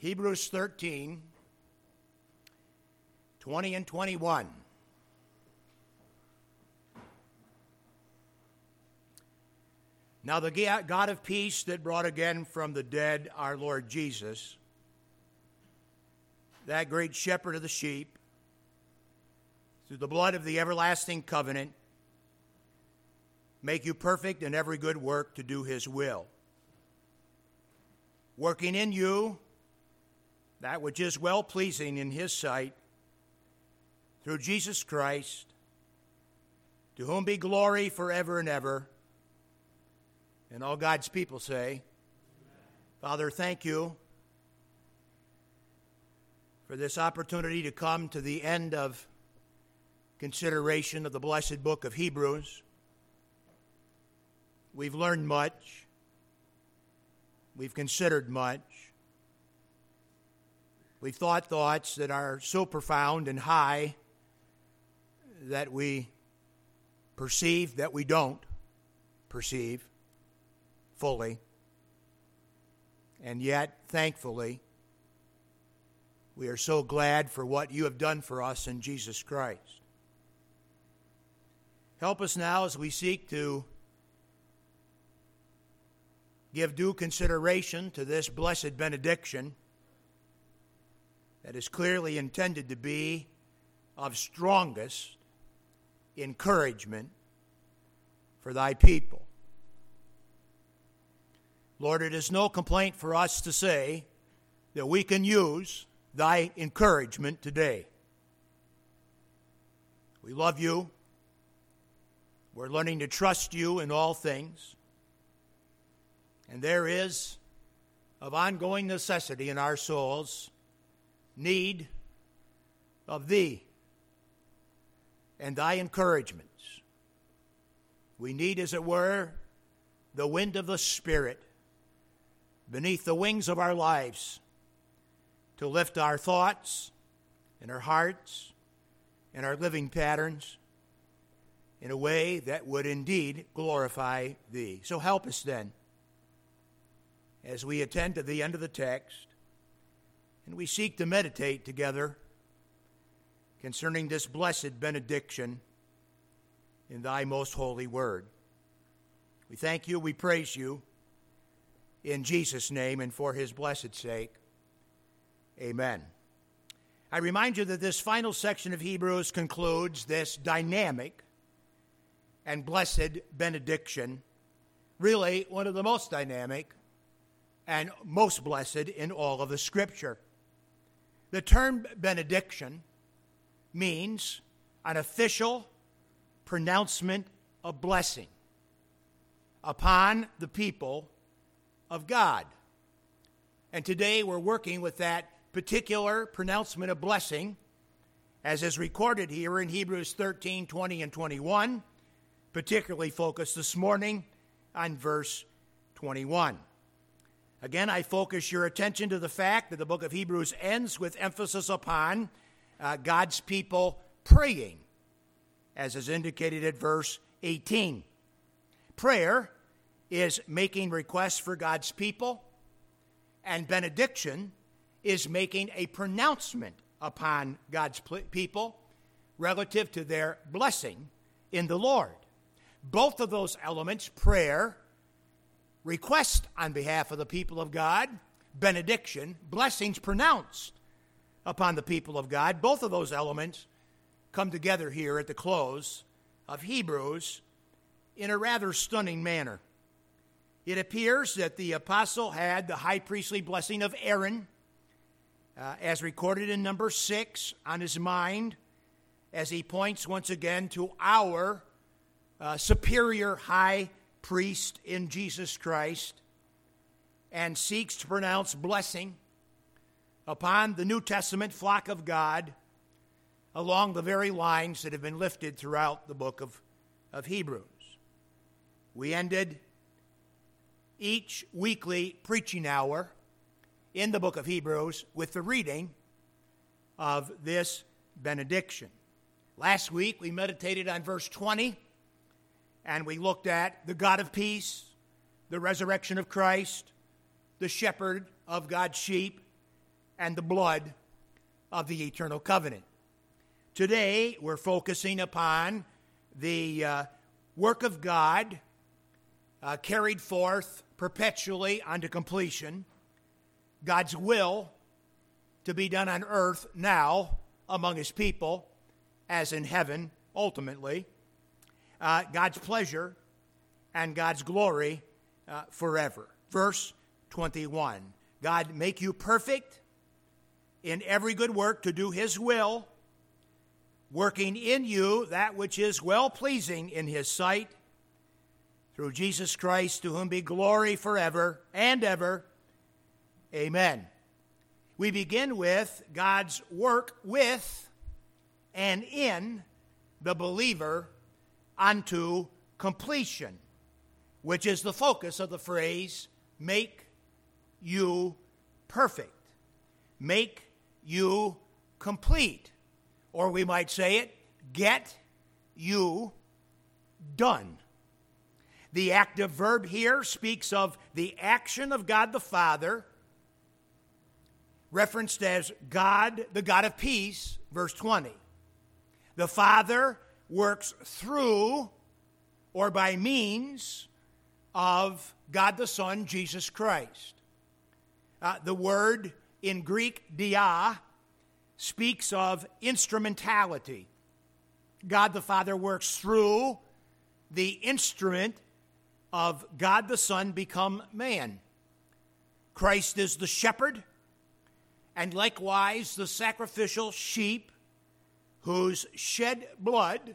Hebrews 13, 20 and 21. Now the God of peace that brought again from the dead our Lord Jesus, that great shepherd of the sheep, through the blood of the everlasting covenant, make you perfect in every good work to do his will, working in you that which is well-pleasing in his sight, through Jesus Christ, to whom be glory forever and ever. And all God's people say, Amen. Father, thank you for this opportunity to come to the end of consideration of the blessed book of Hebrews. We've learned much. We've considered much. We've thought thoughts that are so profound and high that we perceive that we don't perceive fully, and yet, thankfully, we are so glad for what you have done for us in Jesus Christ. Help us now as we seek to give due consideration to this blessed benediction that is clearly intended to be of strongest encouragement for thy people. Lord, it is no complaint for us to say that we can use thy encouragement today. We love you. We're learning to trust you in all things. And there is, of ongoing necessity in our souls, need of thee and thy encouragements. We need, as it were, the wind of the Spirit beneath the wings of our lives to lift our thoughts and our hearts and our living patterns in a way that would indeed glorify thee. So help us then as we attend to the end of the text and we seek to meditate together concerning this blessed benediction in thy most holy word. We thank you, we praise you, in Jesus' name and for his blessed sake. Amen. I remind you that this final section of Hebrews concludes this dynamic and blessed benediction, really one of the most dynamic and most blessed in all of the Scripture. The term benediction means an official pronouncement of blessing upon the people of God. And today we're working with that particular pronouncement of blessing as is recorded here in Hebrews 13, 20 and 21, particularly focused this morning on verse 21. Again, I focus your attention to the fact that the book of Hebrews ends with emphasis upon God's people praying, as is indicated at verse 18. Prayer is making requests for God's people, and benediction is making a pronouncement upon God's people relative to their blessing in the Lord. Both of those elements, prayer, request on behalf of the people of God, benediction, blessings pronounced upon the people of God, both of those elements come together here at the close of Hebrews in a rather stunning manner. It appears that the apostle had the high priestly blessing of Aaron, as recorded in number 6, on his mind, as he points once again to our superior high priest in Jesus Christ and seeks to pronounce blessing upon the New Testament flock of God along the very lines that have been lifted throughout the book of Hebrews. We ended each weekly preaching hour in the book of Hebrews with the reading of this benediction. Last week, we meditated on verse 20, and we looked at the God of peace, the resurrection of Christ, the shepherd of God's sheep, and the blood of the eternal covenant. Today, we're focusing upon the work of God carried forth perpetually unto completion, God's will to be done on earth now among his people, as in heaven ultimately, God's pleasure and God's glory forever. Verse 21, God make you perfect in every good work to do his will, working in you that which is well-pleasing in his sight, through Jesus Christ, to whom be glory forever and ever. Amen. We begin with God's work with and in the believer unto completion, which is the focus of the phrase, make you perfect, make you complete, or we might say it, get you done. The active verb here speaks of the action of God the Father, referenced as God, the God of peace, verse 20. The Father works through or by means of God the Son, Jesus Christ. The word in Greek, dia, speaks of instrumentality. God the Father works through the instrument of God the Son become man. Christ is the shepherd, and likewise the sacrificial sheep whose shed blood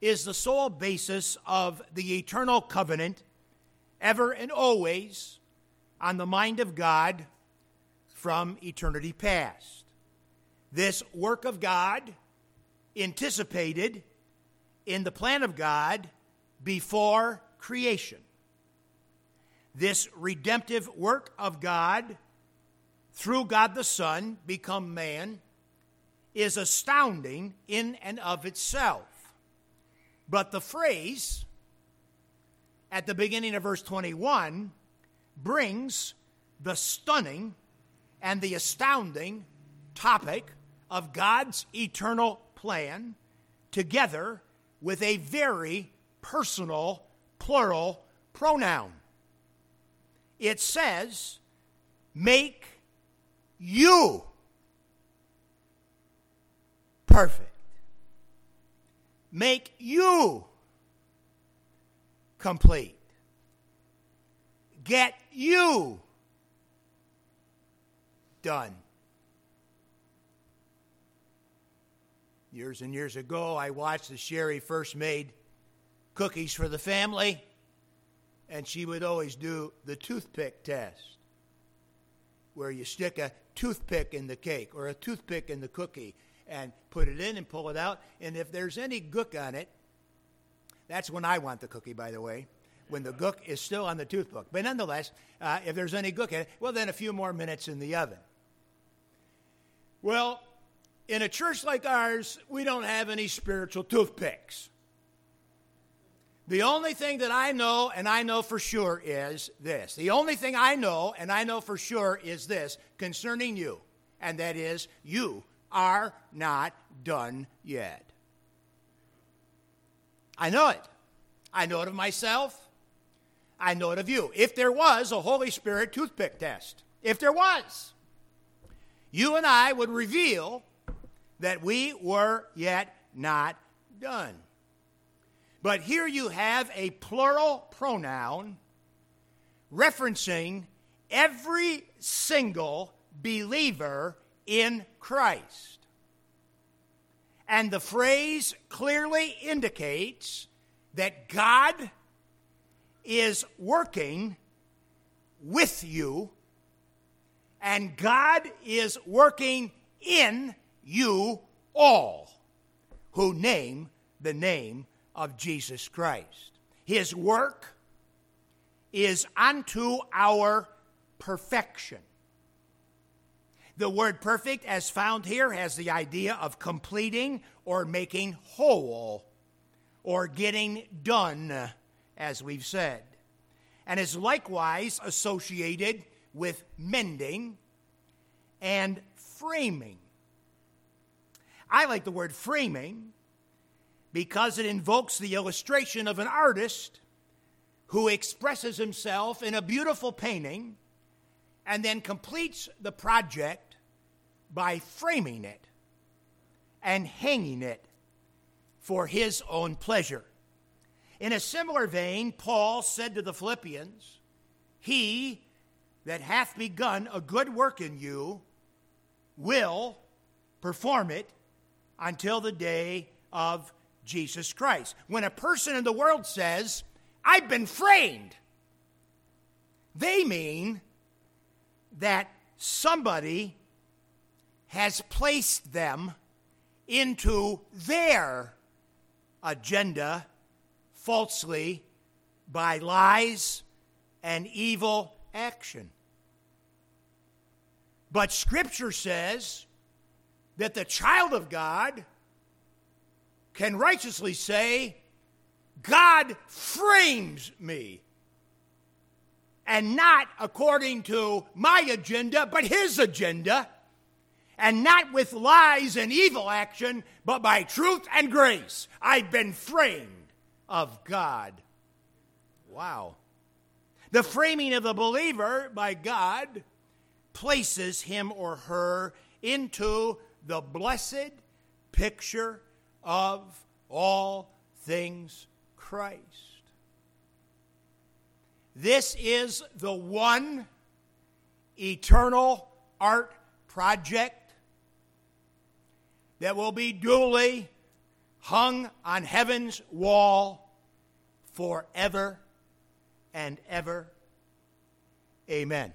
is the sole basis of the eternal covenant, ever and always on the mind of God from eternity past. This work of God anticipated in the plan of God before creation. This redemptive work of God through God the Son become man is astounding in and of itself. But the phrase at the beginning of verse 21 brings the stunning and the astounding topic of God's eternal plan together with a very personal plural pronoun. It says, make you perfect. Make you complete. Get you done. Years and years ago, I watched as Sherry first made cookies for the family, and she would always do the toothpick test, where you stick a toothpick in the cake or a toothpick in the cookie and put it in and pull it out, and if there's any gook on it, that's when I want the cookie, by the way, when the gook is still on the toothpick. But nonetheless, if there's any gook in it, well, then a few more minutes in the oven. Well, in a church like ours, we don't have any spiritual toothpicks. The only thing that I know, and I know for sure, is this. The only thing I know, and I know for sure, is this concerning you, and that is, you are not done yet. I know it. I know it of myself. I know it of you. If there was a Holy Spirit toothpick test, if there was, you and I would reveal that we were yet not done. But here you have a plural pronoun referencing every single believer in Christ. And the phrase clearly indicates that God is working with you and God is working in you all who name the name of Jesus Christ. His work is unto our perfection. The word perfect, as found here, has the idea of completing or making whole or getting done, as we've said, and is likewise associated with mending and framing. I like the word framing because it invokes the illustration of an artist who expresses himself in a beautiful painting and then completes the project by framing it and hanging it for his own pleasure. In a similar vein, Paul said to the Philippians, "He that hath begun a good work in you will perform it until the day of Jesus Christ." When a person in the world says, "I've been framed," they mean that somebody has placed them into their agenda falsely by lies and evil action. But Scripture says that the child of God can righteously say, "God frames me," and not according to my agenda, but his agenda, and not with lies and evil action, but by truth and grace. I've been framed of God. Wow. The framing of the believer by God places him or her into the blessed picture of all things Christ. This is the one eternal art project that will be duly hung on heaven's wall forever and ever. Amen.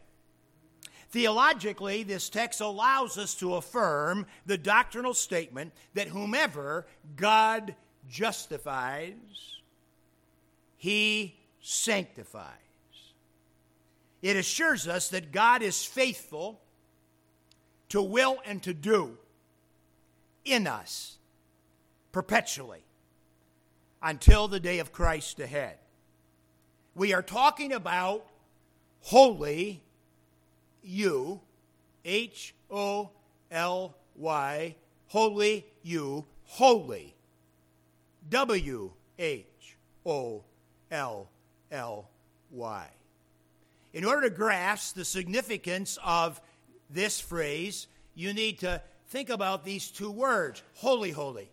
Theologically, this text allows us to affirm the doctrinal statement that whomever God justifies, he sanctifies. It assures us that God is faithful to will and to do in us perpetually until the day of Christ ahead. We are talking about holy you, H-O-L-Y, holy you, holy, W-H-O-L-L-Y. In order to grasp the significance of this phrase, you need to think about these two words, holy, holy.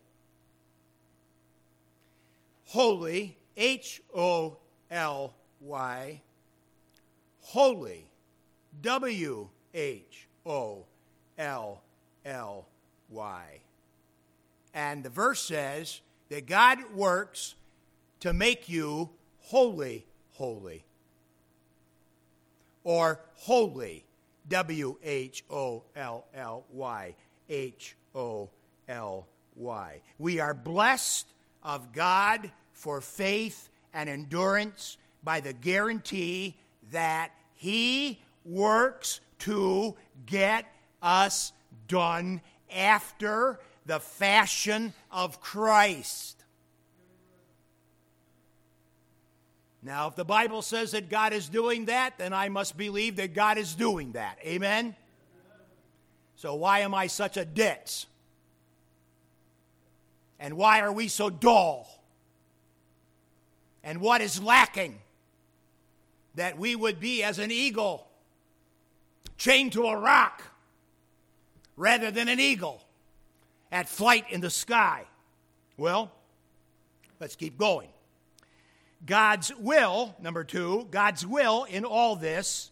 Holy, H-O-L-Y, holy, W-H-O-L-L-Y. And the verse says that God works to make you holy, holy, or holy, W-H-O-L-L-Y, H-O-L-Y. We are blessed of God for faith and endurance by the guarantee that he works to get us done after the fashion of Christ. Now, if the Bible says that God is doing that, then I must believe that God is doing that. Amen? So why am I such a ditz? And why are we so dull? And what is lacking that we would be as an eagle chained to a rock rather than an eagle at flight in the sky? Well, let's keep going. God's will, number two, God's will in all this,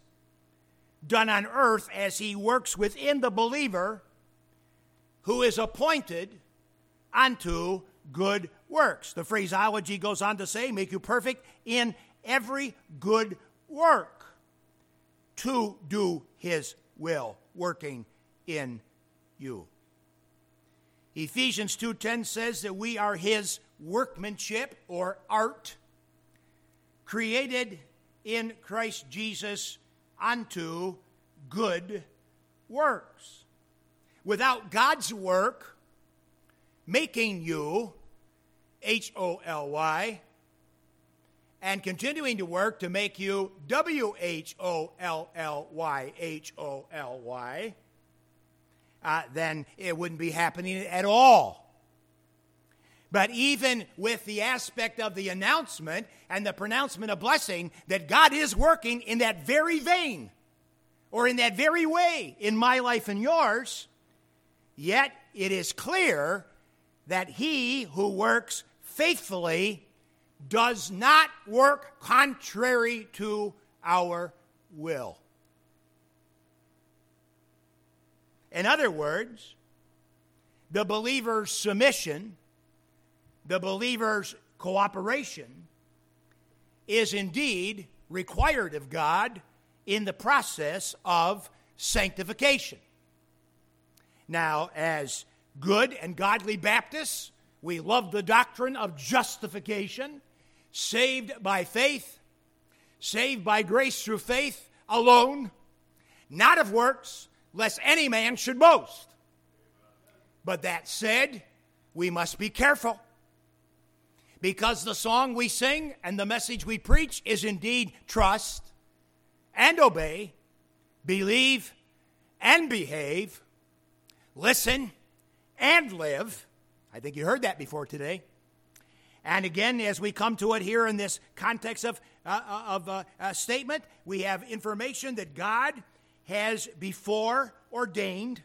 done on earth as he works within the believer who is appointed unto good works. The phraseology goes on to say, make you perfect in every good work to do his will, working in you. Ephesians 2:10 says that we are his workmanship or art, created in Christ Jesus unto good works. Without God's work making you, H-O-L-Y, and continuing to work to make you W-H-O-L-L-Y, H-O-L-Y, then it wouldn't be happening at all. But even with the aspect of the announcement and the pronouncement of blessing, that God is working in that very vein or in that very way in my life and yours, yet it is clear that he who works faithfully does not work contrary to our will. In other words, the believer's submission, the believer's cooperation is indeed required of God in the process of sanctification. Now, as good and godly Baptists, we love the doctrine of justification, saved by faith, saved by grace through faith alone, not of works, lest any man should boast. But that said, we must be careful, because the song we sing and the message we preach is indeed trust and obey, believe and behave, listen and live. I think you heard that before today. And again, as we come to it here in this context of a statement, we have information that God has before ordained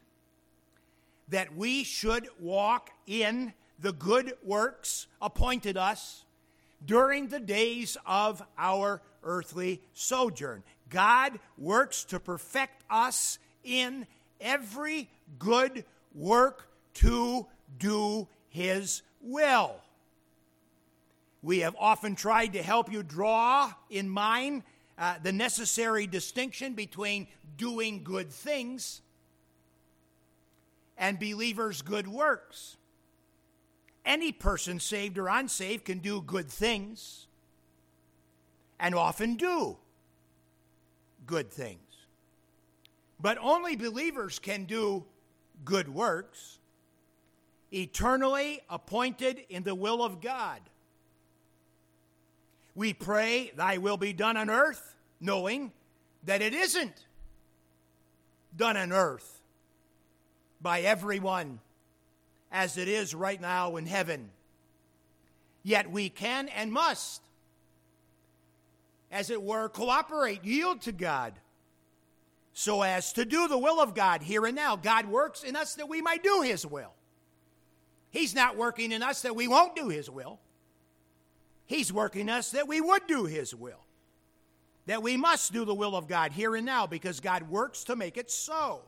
that we should walk in the good works appointed us during the days of our earthly sojourn. God works to perfect us in every good work to do his will. We have often tried to help you draw in mind the necessary distinction between doing good things and believers' good works. Any person, saved or unsaved, can do good things and often do good things. But only believers can do good works eternally appointed in the will of God. We pray, thy will be done on earth, knowing that it isn't done on earth by everyone as it is right now in heaven. Yet we can and must, as it were, cooperate, yield to God, so as to do the will of God here and now. God works in us that we might do his will. He's not working in us that we won't do his will. He's working in us that we would do his will, that we must do the will of God here and now, because God works to make it so.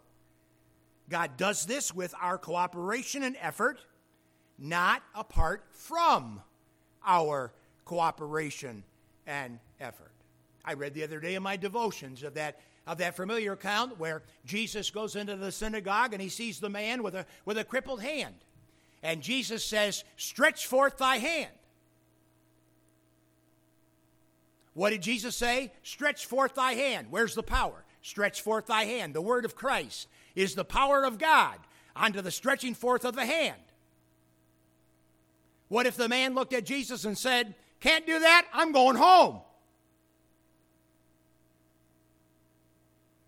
God does this with our cooperation and effort, not apart from our cooperation and effort. I read the other day in my devotions of that familiar account where Jesus goes into the synagogue and he sees the man with a crippled hand. And Jesus says, "Stretch forth thy hand." What did Jesus say? Stretch forth thy hand. Where's the power? Stretch forth thy hand. The word of Christ is the power of God unto the stretching forth of the hand. What if the man looked at Jesus and said, "Can't do that, I'm going home"?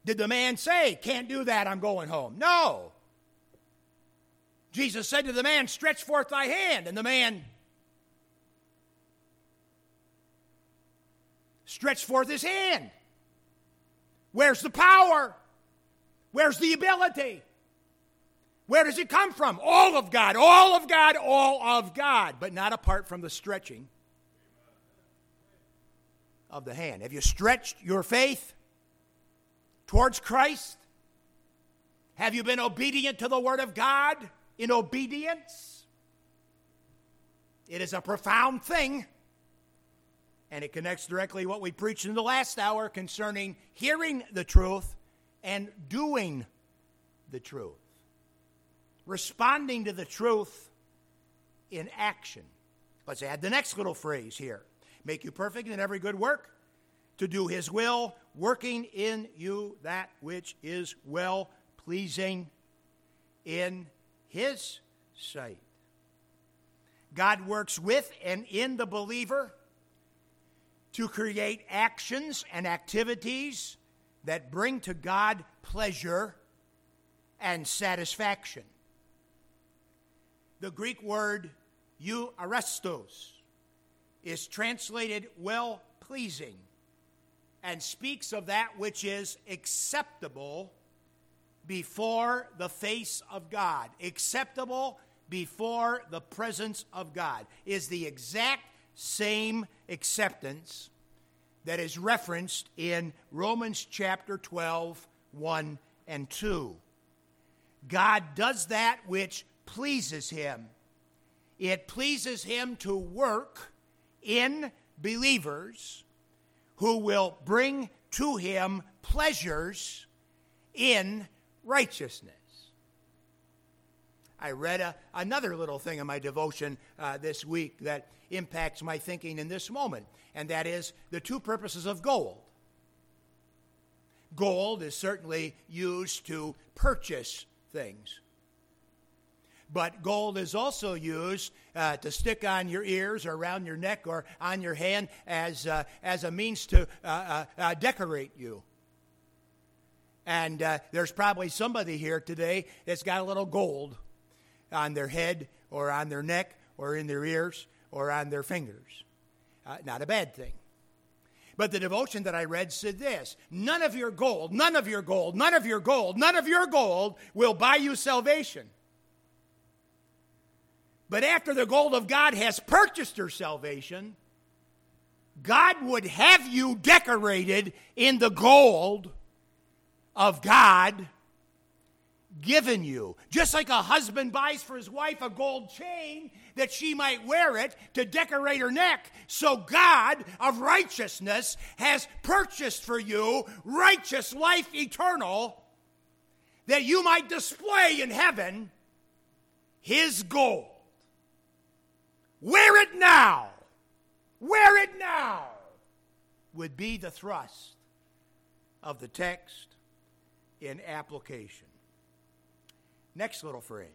Did the man say, "Can't do that, I'm going home"? No. Jesus said to the man, "Stretch forth thy hand." And the man stretched forth his hand. Where's the power? Where's the ability? Where does it come from? All of God, all of God, all of God, but not apart from the stretching of the hand. Have you stretched your faith towards Christ? Have you been obedient to the Word of God in obedience? It is a profound thing, and it connects directly what we preached in the last hour concerning hearing the truth and doing the truth, responding to the truth in action. Let's add the next little phrase here. Make you perfect in every good work, to do his will, working in you that which is well-pleasing in his sight. God works with and in the believer to create actions and activities that bring to God pleasure and satisfaction. The Greek word euaristos is translated well-pleasing and speaks of that which is acceptable before the face of God. Acceptable before the presence of God is the exact same acceptance that is referenced in Romans chapter 12, 1 and 2. God does that which pleases him. It pleases him to work in believers who will bring to him pleasures in righteousness. I read another little thing in my devotion this week that impacts my thinking in this moment, and that is the two purposes of gold. Gold is certainly used to purchase things, but gold is also used to stick on your ears or around your neck or on your hand as a means to decorate you. And there's probably somebody here today that's got a little gold on their head or on their neck or in their ears or on their fingers. Not a bad thing. But the devotion that I read said this: none of your gold, none of your gold, none of your gold, none of your gold will buy you salvation. But after the gold of God has purchased your salvation, God would have you decorated in the gold of God given you. Just like a husband buys for his wife a gold chain that she might wear it to decorate her neck, so God of righteousness has purchased for you righteous life eternal that you might display in heaven his gold. Wear it now. Wear it now would be the thrust of the text in application. Next little phrase: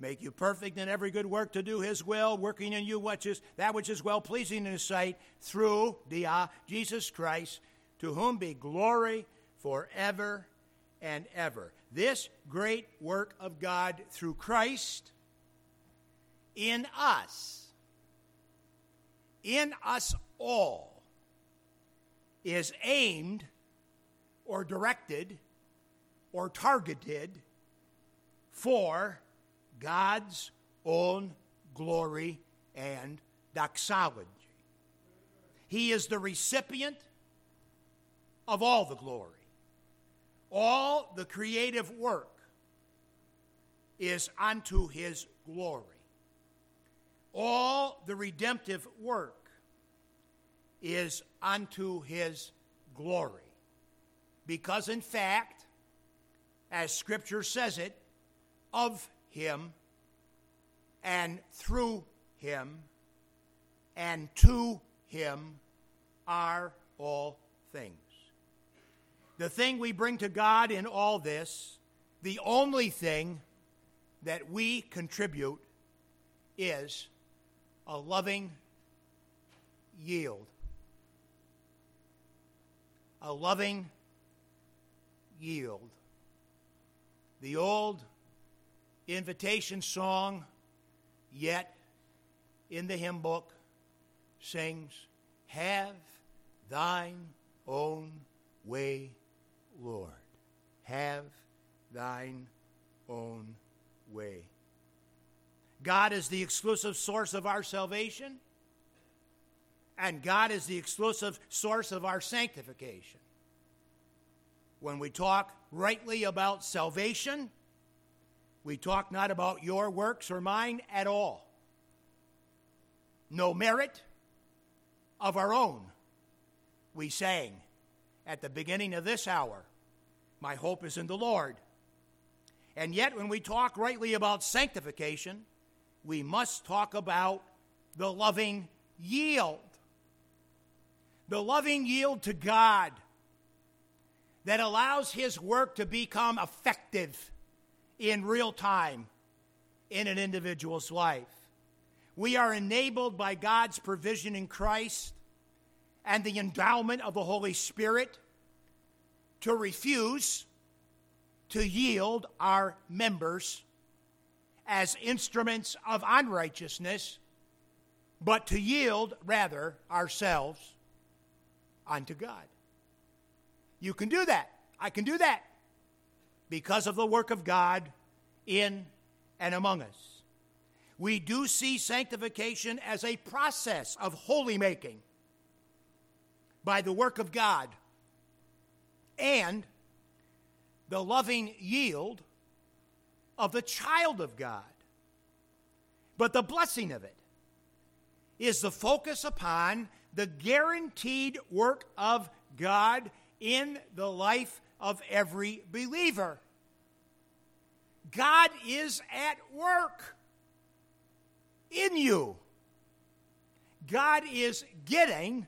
make you perfect in every good work to do his will, working in you that which is well-pleasing in his sight, through Jesus Christ, to whom be glory forever and ever. This great work of God through Christ in us all, is aimed or directed or targeted for God's own glory and doxology. He is the recipient of all the glory. All the creative work is unto his glory. All the redemptive work is unto his glory. Because in fact, as Scripture says it, of him, and through him, and to him are all things. The thing we bring to God in all this, the only thing that we contribute, is a loving yield. A loving yield. The old invitation song, yet in the hymn book, sings, "Have thine own way, Lord. Have thine own way." God is the exclusive source of our salvation, and God is the exclusive source of our sanctification. When we talk rightly about salvation, we talk not about your works or mine at all. No merit of our own. We sang at the beginning of this hour, "My hope is in the Lord." And yet when we talk rightly about sanctification, we must talk about the loving yield. The loving yield to God that allows his work to become effective in real time in an individual's life. We are enabled by God's provision in Christ and the endowment of the Holy Spirit to refuse to yield our members as instruments of unrighteousness, but to yield, rather, ourselves unto God. You can do that. I can do that because of the work of God in and among us. We do see sanctification as a process of holy making by the work of God and the loving yield of the child of God. But the blessing of it is the focus upon the guaranteed work of God in the life of every believer. God is at work in you. God is getting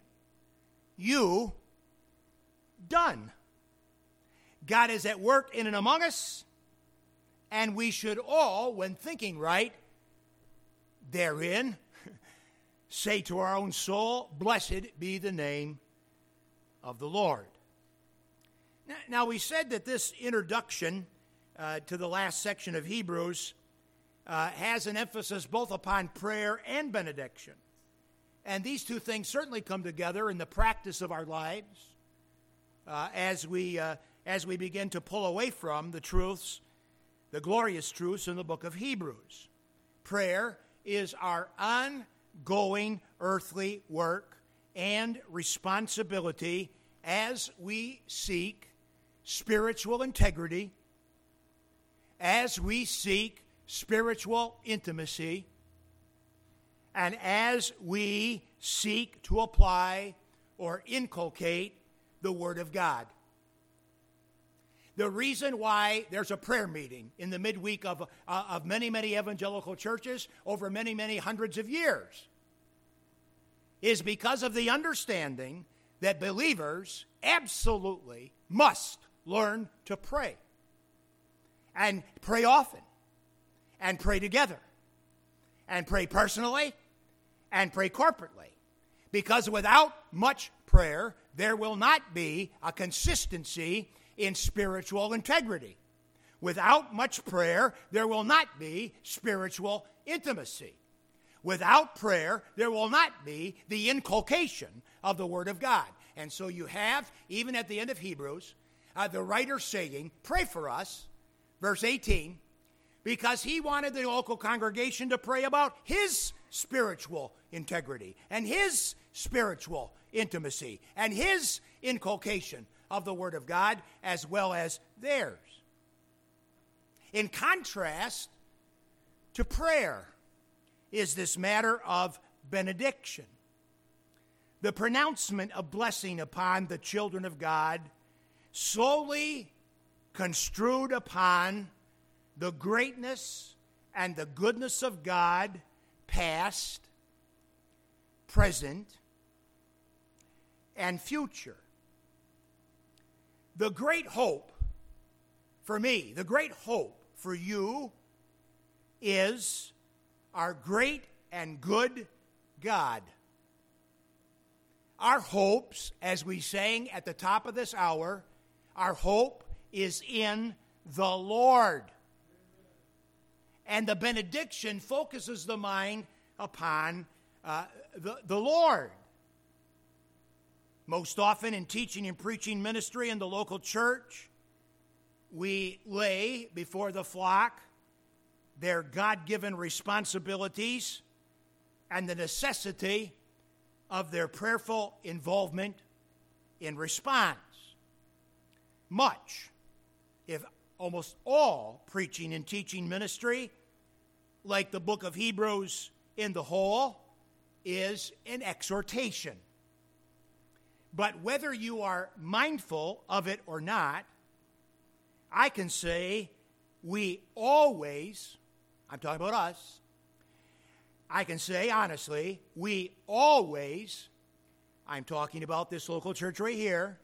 you done. God is at work in and among us, and we should all, when thinking right therein, say to our own soul, "Blessed be the name of the Lord." Now, we said that this introduction to the last section of Hebrews has an emphasis both upon prayer and benediction. And these two things certainly come together in the practice of our lives as we begin to pull away from the truths, the glorious truths in the book of Hebrews. Prayer is our ongoing earthly work and responsibility as we seek spiritual integrity, as we seek spiritual intimacy, and as we seek to apply or inculcate the Word of God. The reason why there's a prayer meeting in the midweek of many, many evangelical churches over many, many hundreds of years is because of the understanding that believers absolutely must learn to pray, and pray often, and pray together, and pray personally, and pray corporately. Because without much prayer, there will not be a consistency in spiritual integrity. Without much prayer, there will not be spiritual intimacy. Without prayer, there will not be the inculcation of the Word of God. And so you have, even at the end of Hebrews, the writer saying, "Pray for us," verse 18, because he wanted the local congregation to pray about his spiritual integrity and his spiritual intimacy and his inculcation of the Word of God as well as theirs. In contrast to prayer is this matter of benediction, the pronouncement of blessing upon the children of God solely construed upon the greatness and the goodness of God, past, present, and future. The great hope for me, the great hope for you is our great and good God. Our hopes, as we sang at the top of this hour, our hope is in the Lord. And the benediction focuses the mind upon the Lord. Most often in teaching and preaching ministry in the local church, we lay before the flock their God-given responsibilities and the necessity of their prayerful involvement in response. Much, if almost all, preaching and teaching ministry, like the book of Hebrews in the whole, is an exhortation. But whether you are mindful of it or not, I can say we always, I'm talking about us, I can say honestly, we always, I'm talking about this local church right here,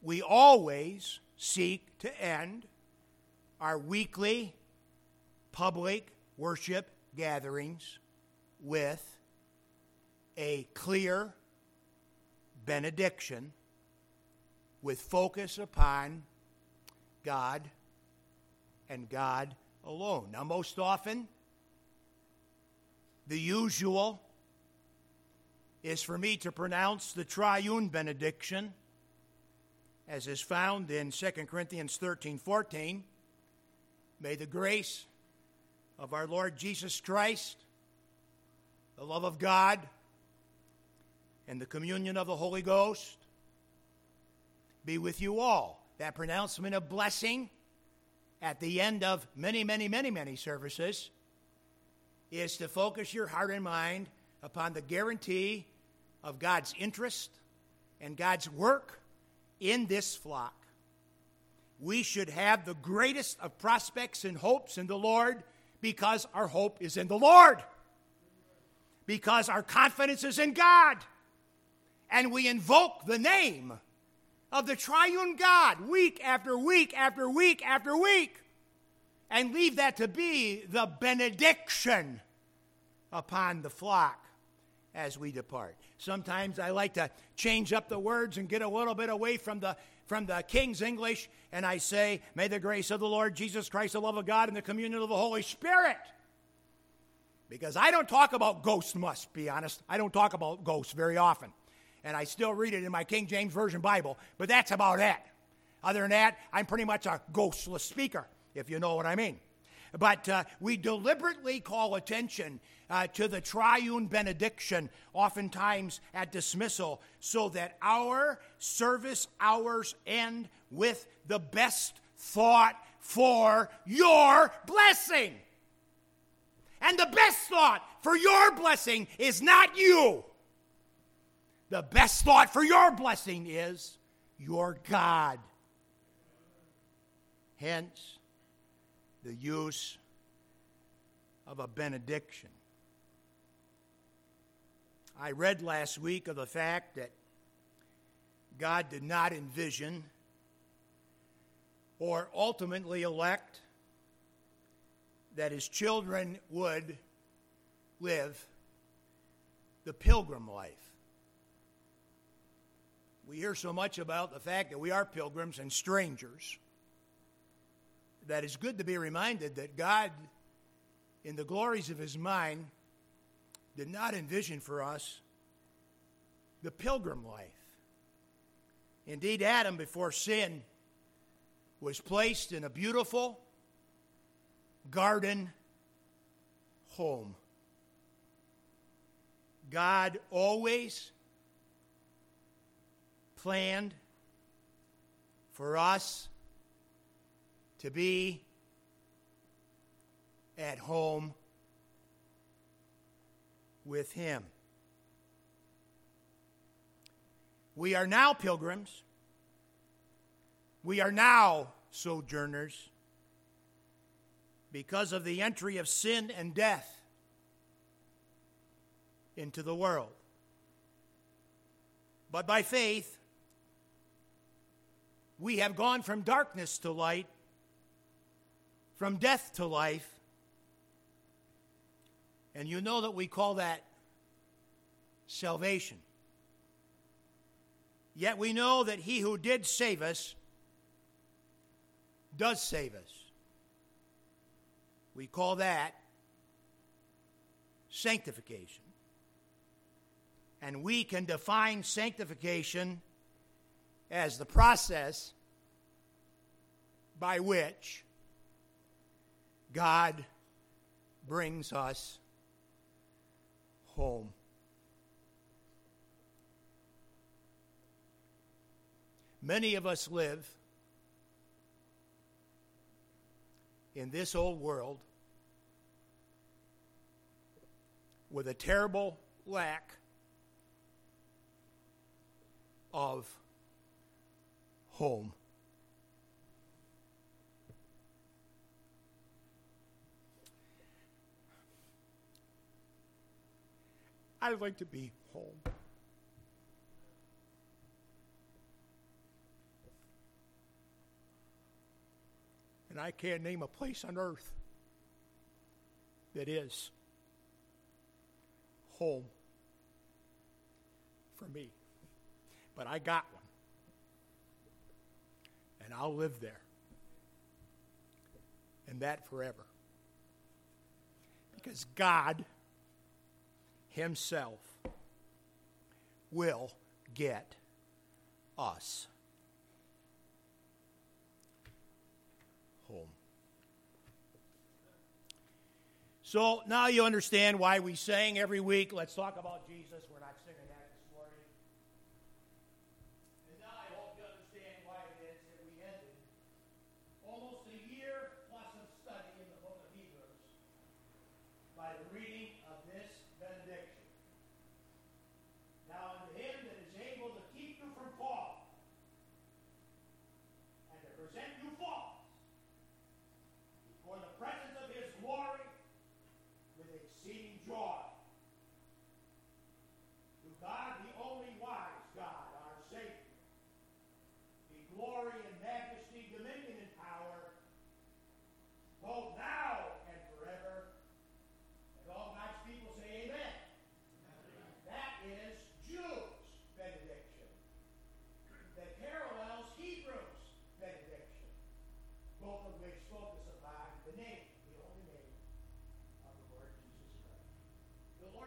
we always seek to end our weekly public worship gatherings with a clear benediction with focus upon God and God alone. Now, most often, the usual is for me to pronounce the triune benediction, as is found in 2 Corinthians 13:14. May the grace of our Lord Jesus Christ, the love of God, and the communion of the Holy Ghost be with you all. That pronouncement of blessing at the end of many services is to focus your heart and mind upon the guarantee of God's interest and God's work in this flock. We should have the greatest of prospects and hopes in the Lord because our hope is in the Lord, because our confidence is in God, and we invoke the name of the triune God week after week after week after week, and leave that to be the benediction upon the flock as we depart. Sometimes I like to change up the words and get a little bit away from the King's English, and I say, may the grace of the Lord Jesus Christ, the love of God, and the communion of the Holy Spirit. Because I don't talk about ghosts, must be honest. I don't talk about ghosts very often. And I still read it in my King James Version Bible, but that's about it. Other than that, I'm pretty much a ghostless speaker, if you know what I mean. But we deliberately call attention to the triune benediction, oftentimes at dismissal, so that our service hours end with the best thought for your blessing. And the best thought for your blessing is not you. The best thought for your blessing is your God. Hence, the use of a benediction. I read last week of the fact that God did not envision or ultimately elect that his children would live the pilgrim life. We hear so much about the fact that we are pilgrims and strangers that it's good to be reminded that God, in the glories of his mind, did not envision for us the pilgrim life. Indeed, Adam, before sin, was placed in a beautiful garden home. God always planned for us to be at home with him. We are now pilgrims. We are now sojourners. Because of the entry of sin and death into the world. But by faith, we have gone from darkness to light, from death to life. And you know that we call that salvation. Yet we know that he who did save us does save us. We call that sanctification. And we can define sanctification as the process by which God brings us home. Many of us live in this old world with a terrible lack of home. I'd like to be home. And I can't name a place on earth that is home for me. But I got one. And I'll live there and that forever. Because God himself will get us home. So now you understand why we sang every week, let's talk about Jesus. We're not singing that this morning. And now I hope you understand why it is that we ended almost a year plus of study in the book of Hebrews by the reading of this benediction. Now unto him that is able to keep you from falling and to present you faultless before the presence of his glory with exceeding joy. To God, the only wise God, our Savior, be glory and majesty, dominion and power, both now and forever. And all God's people say amen. Amen. That is Jude's benediction that parallels Hebrews' benediction, both of which